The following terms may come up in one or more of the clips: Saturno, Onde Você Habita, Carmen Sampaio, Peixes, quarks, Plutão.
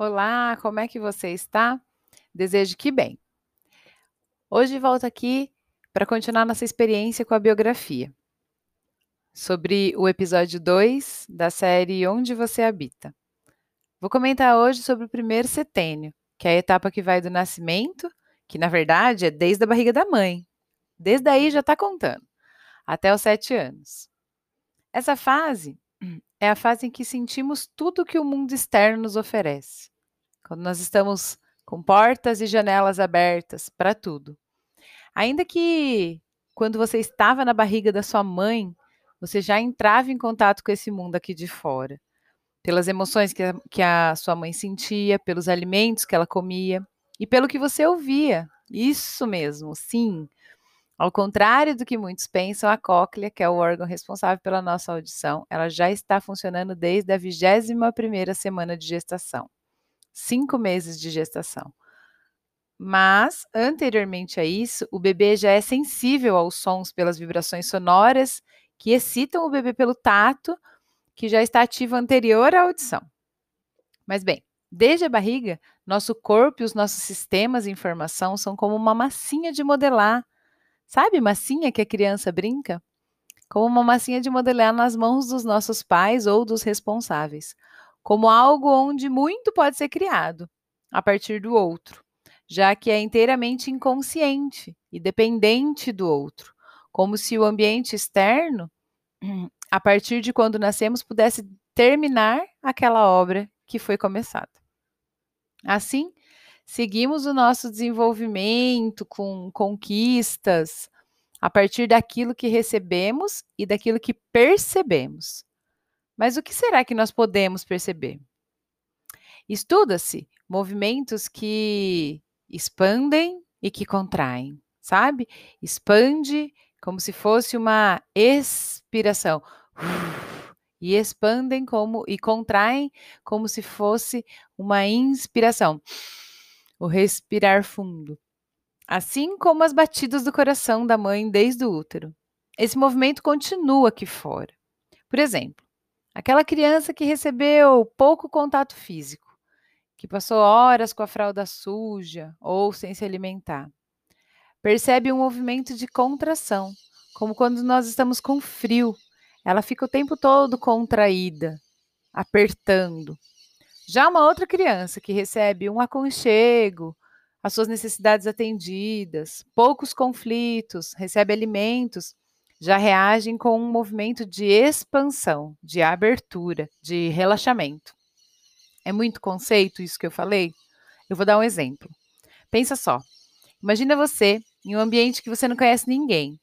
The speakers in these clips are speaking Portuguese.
Olá, como é que você está? Desejo que bem. Hoje volto aqui para continuar nossa experiência com a biografia, sobre o episódio 2 da série Onde Você Habita. Vou comentar hoje sobre o primeiro setênio, que é a etapa que vai do nascimento, que na verdade é desde a barriga da mãe, desde aí já está contando, até os 7 anos. Essa fase é a fase em que sentimos tudo que o mundo externo nos oferece. Quando nós estamos com portas e janelas abertas para tudo. Ainda que quando você estava na barriga da sua mãe, você já entrava em contato com esse mundo aqui de fora. Pelas emoções que a sua mãe sentia, pelos alimentos que ela comia e pelo que você ouvia. Isso mesmo, sim. Ao contrário do que muitos pensam, a cóclea, que é o órgão responsável pela nossa audição, ela já está funcionando desde a 21ª semana de gestação. 5 meses de gestação. Mas, anteriormente a isso, o bebê já é sensível aos sons pelas vibrações sonoras que excitam o bebê pelo tato, que já está ativo anterior à audição. Mas bem, desde a barriga, nosso corpo e os nossos sistemas de informação são como uma massinha de modelar. Sabe massinha que a criança brinca? Como uma massinha de modelar nas mãos dos nossos pais ou dos responsáveis. Como algo onde muito pode ser criado, a partir do outro. Já que é inteiramente inconsciente e dependente do outro. Como se o ambiente externo, a partir de quando nascemos, pudesse terminar aquela obra que foi começada. Assim, seguimos o nosso desenvolvimento com conquistas a partir daquilo que recebemos e daquilo que percebemos. Mas o que será que nós podemos perceber? Estuda-se movimentos que expandem e que contraem, sabe? Expande como se fosse uma expiração. E expandem e contraem como se fosse uma inspiração. O respirar fundo. Assim como as batidas do coração da mãe desde o útero. Esse movimento continua aqui fora. Por exemplo, aquela criança que recebeu pouco contato físico, que passou horas com a fralda suja ou sem se alimentar, percebe um movimento de contração, como quando nós estamos com frio. Ela fica o tempo todo contraída, apertando. Já uma outra criança que recebe um aconchego, as suas necessidades atendidas, poucos conflitos, recebe alimentos, já reagem com um movimento de expansão, de abertura, de relaxamento. É muito conceito isso que eu falei? Eu vou dar um exemplo. Pensa só, imagina você em um ambiente que você não conhece ninguém,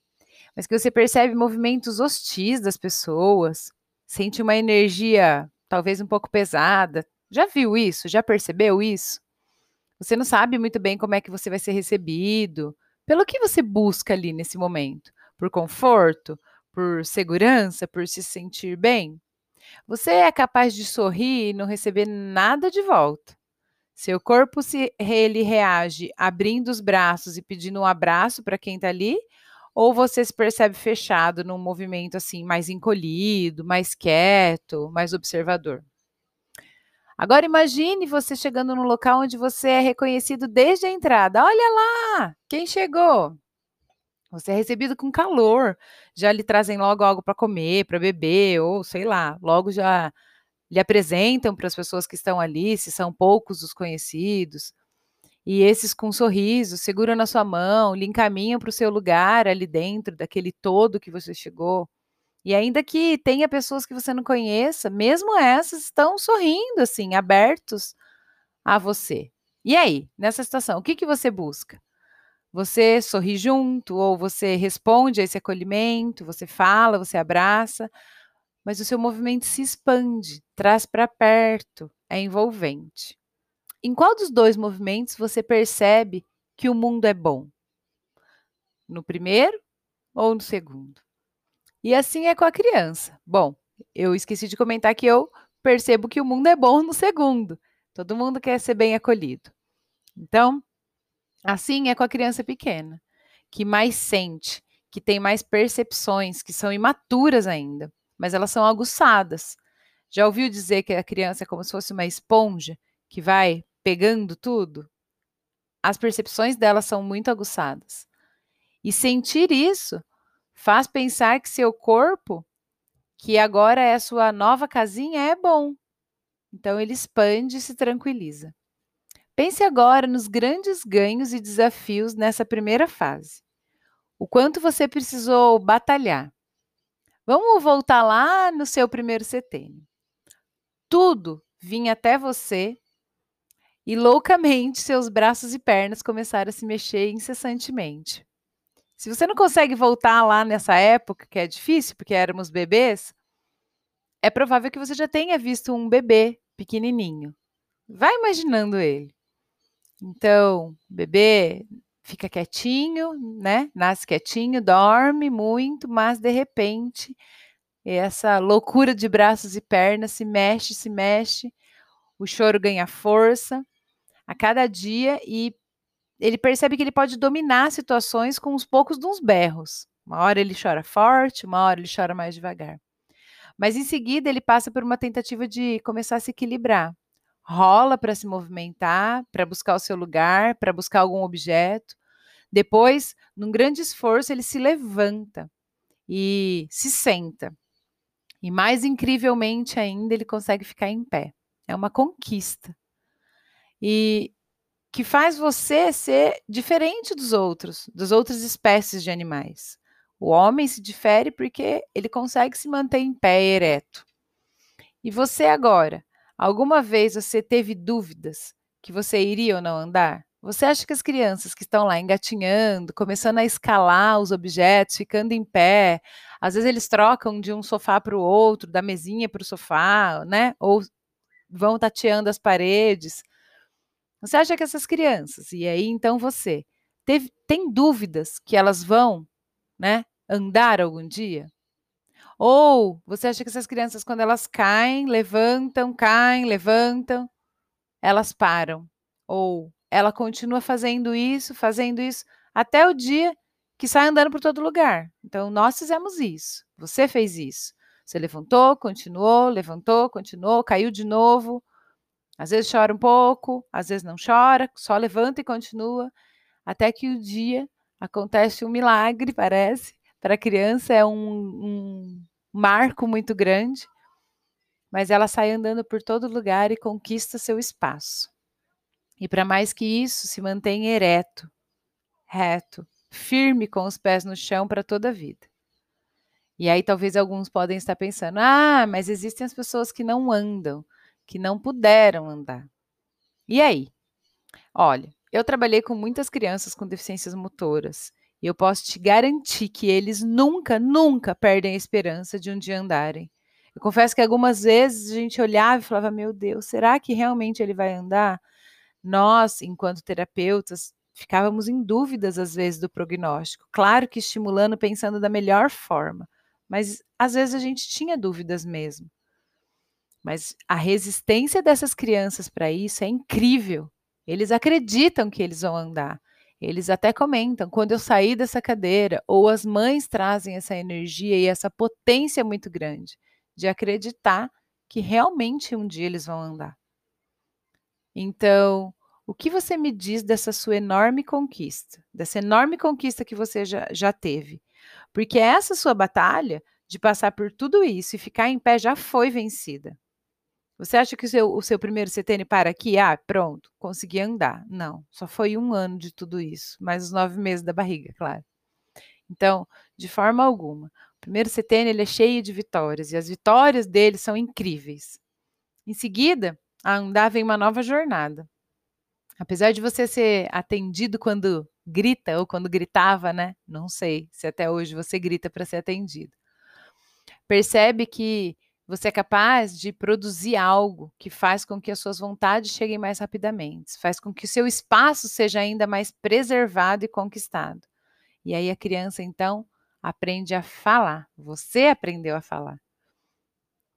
mas que você percebe movimentos hostis das pessoas, sente uma energia talvez um pouco pesada. Já viu isso? Já percebeu isso? Você não sabe muito bem como é que você vai ser recebido. Pelo que você busca ali nesse momento? Por conforto? Por segurança? Por se sentir bem? Você é capaz de sorrir e não receber nada de volta. Seu corpo ele reage abrindo os braços e pedindo um abraço para quem está ali, ou você se percebe fechado num movimento assim mais encolhido, mais quieto, mais observador. Agora imagine você chegando num local onde você é reconhecido desde a entrada. Olha lá, quem chegou? Você é recebido com calor. Já lhe trazem logo algo para comer, para beber, ou sei lá. Logo já lhe apresentam para as pessoas que estão ali, se são poucos os conhecidos. E esses com um sorriso seguram na sua mão, lhe encaminham para o seu lugar ali dentro, daquele todo que você chegou. E ainda que tenha pessoas que você não conheça, mesmo essas estão sorrindo, assim, abertos a você. E aí, nessa situação, o que você busca? Você sorri junto, ou você responde a esse acolhimento, você fala, você abraça, mas o seu movimento se expande, traz para perto, é envolvente. Em qual dos dois movimentos você percebe que o mundo é bom? No primeiro ou no segundo? E assim é com a criança. Bom, eu esqueci de comentar que eu percebo que o mundo é bom no segundo. Todo mundo quer ser bem acolhido. Então, assim é com a criança pequena, que mais sente, que tem mais percepções, que são imaturas ainda, mas elas são aguçadas. Já ouviu dizer que a criança é como se fosse uma esponja que vai pegando tudo, as percepções dela são muito aguçadas. E sentir isso faz pensar que seu corpo, que agora é a sua nova casinha, é bom. Então ele expande e se tranquiliza. Pense agora nos grandes ganhos e desafios nessa primeira fase. O quanto você precisou batalhar. Vamos voltar lá no seu primeiro setênio. Tudo vinha até você e loucamente seus braços e pernas começaram a se mexer incessantemente. Se você não consegue voltar lá nessa época, que é difícil, porque éramos bebês, é provável que você já tenha visto um bebê pequenininho. Vai imaginando ele. Então, o bebê fica quietinho, né? Nasce quietinho, dorme muito, mas de repente, essa loucura de braços e pernas se mexe, o choro ganha força a cada dia e ele percebe que ele pode dominar situações com os poucos de uns berros. Uma hora ele chora forte, uma hora ele chora mais devagar. Mas em seguida ele passa por uma tentativa de começar a se equilibrar. Rola para se movimentar, para buscar o seu lugar, para buscar algum objeto. Depois, num grande esforço, ele se levanta e se senta. E mais incrivelmente ainda, ele consegue ficar em pé. É uma conquista. E que faz você ser diferente dos outras espécies de animais. O homem se difere porque ele consegue se manter em pé ereto. E você agora, alguma vez você teve dúvidas que você iria ou não andar? Você acha que as crianças que estão lá engatinhando, começando a escalar os objetos, ficando em pé, às vezes eles trocam de um sofá para o outro, da mesinha para o sofá, né? Ou vão tateando as paredes. Você acha que essas crianças, e aí então você, tem dúvidas que elas vão, né, andar algum dia? Ou você acha que essas crianças, quando elas caem, levantam, elas param? Ou ela continua fazendo isso, até o dia que sai andando por todo lugar? Então, nós fizemos isso, você fez isso. Você levantou, continuou, caiu de novo. Às vezes chora um pouco, às vezes não chora, só levanta e continua, até que o dia acontece um milagre, parece. Para a criança é um marco muito grande, mas ela sai andando por todo lugar e conquista seu espaço. E para mais que isso, se mantém ereto, reto, firme com os pés no chão para toda a vida. E aí talvez alguns podem estar pensando, mas existem as pessoas que não andam, que não puderam andar. E aí? Olha, eu trabalhei com muitas crianças com deficiências motoras e eu posso te garantir que eles nunca, nunca perdem a esperança de um dia andarem. Eu confesso que algumas vezes a gente olhava e falava, meu Deus, será que realmente ele vai andar? Nós, enquanto terapeutas, ficávamos em dúvidas às vezes do prognóstico. Claro que estimulando, pensando da melhor forma, mas às vezes a gente tinha dúvidas mesmo. Mas a resistência dessas crianças para isso é incrível. Eles acreditam que eles vão andar. Eles até comentam, quando eu saí dessa cadeira, ou as mães trazem essa energia e essa potência muito grande de acreditar que realmente um dia eles vão andar. Então, o que você me diz dessa sua enorme conquista? Dessa enorme conquista que você já teve? Porque essa sua batalha de passar por tudo isso e ficar em pé já foi vencida. Você acha que o seu primeiro setênio para aqui? Pronto, consegui andar. Não, só foi um ano de tudo isso, mais os 9 meses da barriga, claro. Então, de forma alguma, o primeiro setênio ele é cheio de vitórias, e as vitórias dele são incríveis. Em seguida, a andar vem uma nova jornada. Apesar de você ser atendido quando grita, ou quando gritava, né? Não sei se até hoje você grita para ser atendido. Percebe que você é capaz de produzir algo que faz com que as suas vontades cheguem mais rapidamente, faz com que o seu espaço seja ainda mais preservado e conquistado. E aí a criança, então, aprende a falar. Você aprendeu a falar.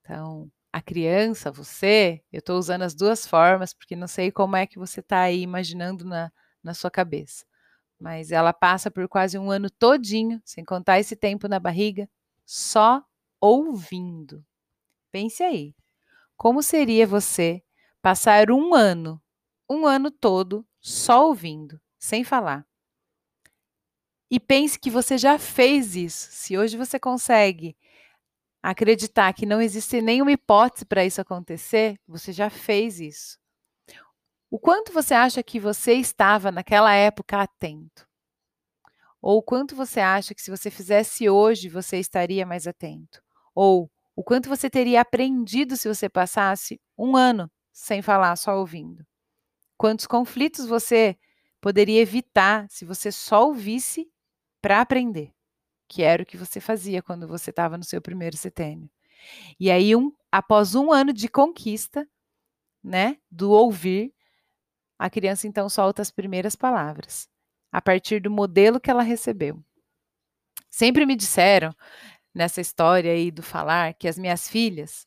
Então, a criança, você, eu estou usando as duas formas, porque não sei como é que você está aí imaginando na sua cabeça. Mas ela passa por quase um ano todinho, sem contar esse tempo na barriga, só ouvindo. Pense aí, como seria você Passar um ano todo, só ouvindo, sem falar. E pense que você já fez isso. Se hoje você consegue acreditar que não existe nenhuma hipótese para isso acontecer, você já fez isso. O quanto você acha que você estava naquela época atento? Ou o quanto você acha que se você fizesse hoje, você estaria mais atento? Ou o quanto você teria aprendido se você passasse um ano sem falar, só ouvindo? Quantos conflitos você poderia evitar se você só ouvisse para aprender, que era o que você fazia quando você estava no seu primeiro setênio. E aí, após um ano de conquista, né, do ouvir, a criança então solta as primeiras palavras, a partir do modelo que ela recebeu. Sempre me disseram, nessa história aí do falar, que as minhas filhas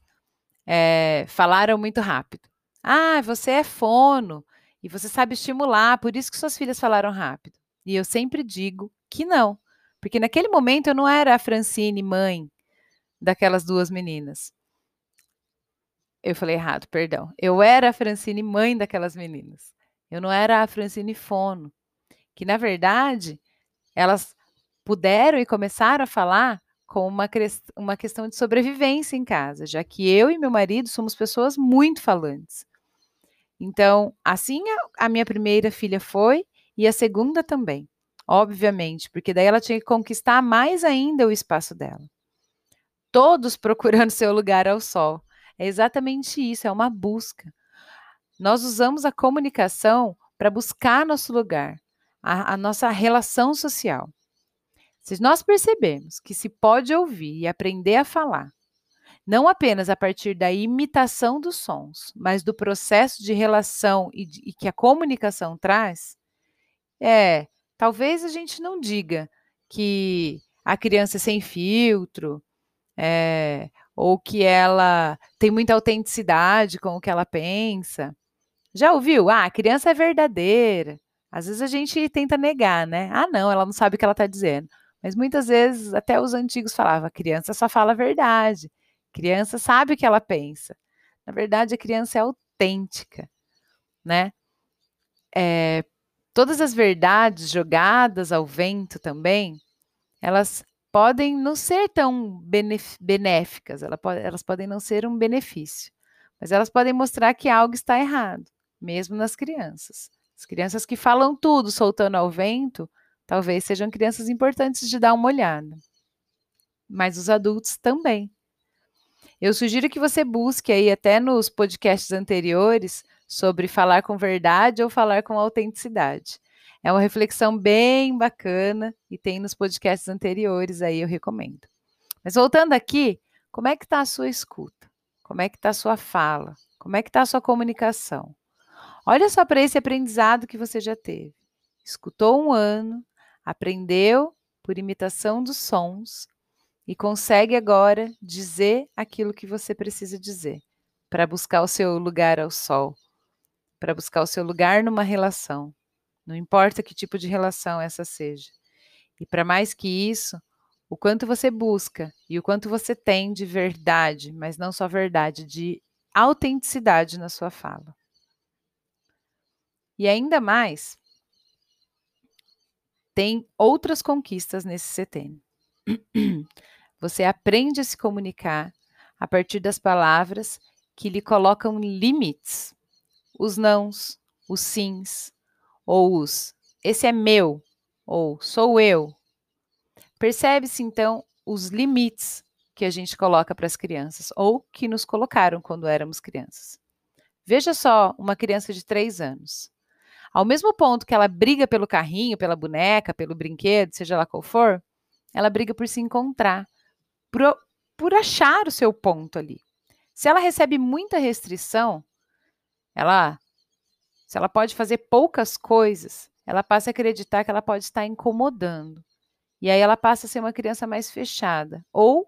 falaram muito rápido. Ah, você é fono e você sabe estimular, por isso que suas filhas falaram rápido. E eu sempre digo que não, porque naquele momento eu não era a Francine, mãe daquelas duas meninas. Eu falei errado, perdão. Eu era a Francine, mãe daquelas meninas. Eu não era a Francine fono, que na verdade elas puderam e começaram a falar com uma questão de sobrevivência em casa, já que eu e meu marido somos pessoas muito falantes. Então, assim a minha primeira filha foi e a segunda também, obviamente, porque daí ela tinha que conquistar mais ainda o espaço dela. Todos procurando seu lugar ao sol. É exatamente isso, é uma busca. Nós usamos a comunicação para buscar nosso lugar, a nossa relação social. Se nós percebemos que se pode ouvir e aprender a falar, não apenas a partir da imitação dos sons, mas do processo de relação e que a comunicação traz, talvez a gente não diga que a criança é sem filtro, ou que ela tem muita autenticidade com o que ela pensa. Já ouviu? Ah, a criança é verdadeira. Às vezes a gente tenta negar, né? Ah, não, ela não sabe o que ela está dizendo. Mas muitas vezes até os antigos falavam, a criança só fala a verdade. Criança sabe o que ela pensa. Na verdade, a criança é autêntica, né? Todas as verdades jogadas ao vento também, elas podem não ser tão benéficas, elas podem não ser um benefício, mas elas podem mostrar que algo está errado, mesmo nas crianças. As crianças que falam tudo soltando ao vento, talvez sejam crianças importantes de dar uma olhada. Mas os adultos também. Eu sugiro que você busque aí até nos podcasts anteriores sobre falar com verdade ou falar com autenticidade. É uma reflexão bem bacana e tem nos podcasts anteriores aí, eu recomendo. Mas voltando aqui, como é que está a sua escuta? Como é que está a sua fala? Como é que está a sua comunicação? Olha só para esse aprendizado que você já teve. Escutou um ano, aprendeu por imitação dos sons, e consegue agora dizer aquilo que você precisa dizer para buscar o seu lugar ao sol, para buscar o seu lugar numa relação, não importa que tipo de relação essa seja. E para mais que isso, o quanto você busca e o quanto você tem de verdade, mas não só verdade, de autenticidade na sua fala. E ainda mais, tem outras conquistas nesse setênio. Você aprende a se comunicar a partir das palavras que lhe colocam limites, os nãos, os sims, ou os esse é meu, ou sou eu. Percebe-se então os limites que a gente coloca para as crianças, ou que nos colocaram quando éramos crianças. Veja só uma criança de 3 anos. Ao mesmo ponto que ela briga pelo carrinho, pela boneca, pelo brinquedo, seja lá qual for, ela briga por se encontrar, por achar o seu ponto ali. Se ela recebe muita restrição, se ela pode fazer poucas coisas, ela passa a acreditar que ela pode estar incomodando. E aí ela passa a ser uma criança mais fechada, ou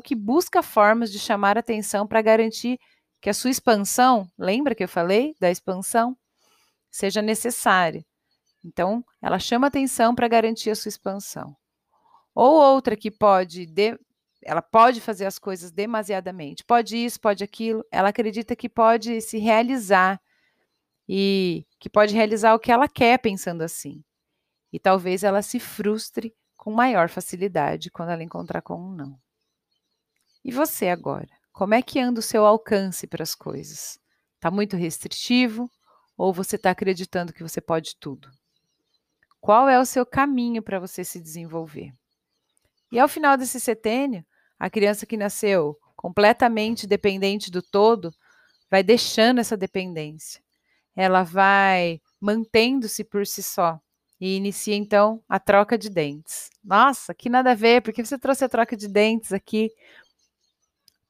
que busca formas de chamar atenção para garantir que a sua expansão, lembra que eu falei da expansão, seja necessária. Então, ela chama atenção para garantir a sua expansão. Ou outra que pode ela pode fazer as coisas demasiadamente, pode isso, pode aquilo, ela acredita que pode se realizar e que pode realizar o que ela quer pensando assim. E talvez ela se frustre com maior facilidade quando ela encontrar com um não. E você agora? Como é que anda o seu alcance para as coisas? Está muito restritivo ou você está acreditando que você pode tudo? Qual é o seu caminho para você se desenvolver? E ao final desse setênio, a criança que nasceu completamente dependente do todo vai deixando essa dependência. Ela vai mantendo-se por si só e inicia, então, a troca de dentes. Nossa, que nada a ver, por que você trouxe a troca de dentes aqui?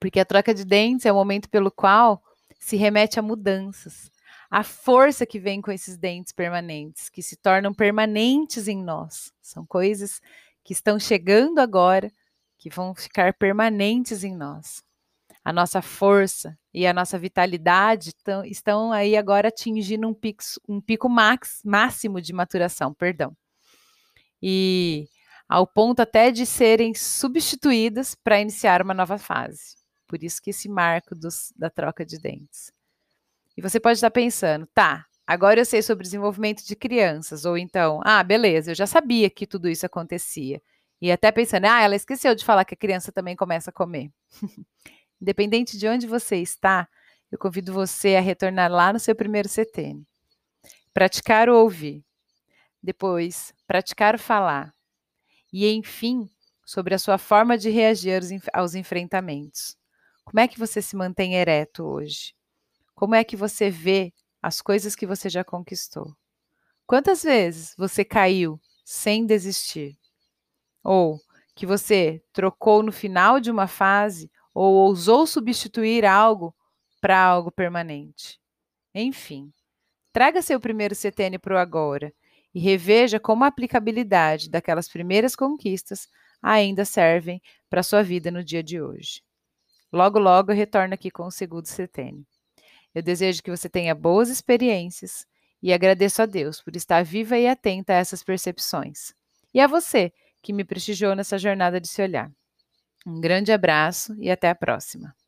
Porque a troca de dentes é o momento pelo qual se remete a mudanças, a força que vem com esses dentes permanentes, que se tornam permanentes em nós. São coisas que estão chegando agora, que vão ficar permanentes em nós. A nossa força e a nossa vitalidade estão aí agora atingindo um pico máximo de maturação, e ao ponto até de serem substituídas para iniciar uma nova fase. Por isso que esse marco da troca de dentes. E você pode estar pensando, tá, agora eu sei sobre desenvolvimento de crianças, ou então, ah, beleza, eu já sabia que tudo isso acontecia. E até pensando, ah, ela esqueceu de falar que a criança também começa a comer. Independente de onde você está, eu convido você a retornar lá no seu primeiro setênio. Praticar o ouvir. Depois, praticar o falar. E, enfim, sobre a sua forma de reagir aos enfrentamentos. Como é que você se mantém ereto hoje? Como é que você vê as coisas que você já conquistou? Quantas vezes você caiu sem desistir? Ou que você trocou no final de uma fase ou ousou substituir algo para algo permanente. Enfim, traga seu primeiro setênio para o agora e reveja como a aplicabilidade daquelas primeiras conquistas ainda servem para a sua vida no dia de hoje. Logo, logo eu retorno aqui com o segundo setênio. Eu desejo que você tenha boas experiências e agradeço a Deus por estar viva e atenta a essas percepções. E a você que me prestigiou nessa jornada de se olhar. Um grande abraço e até a próxima.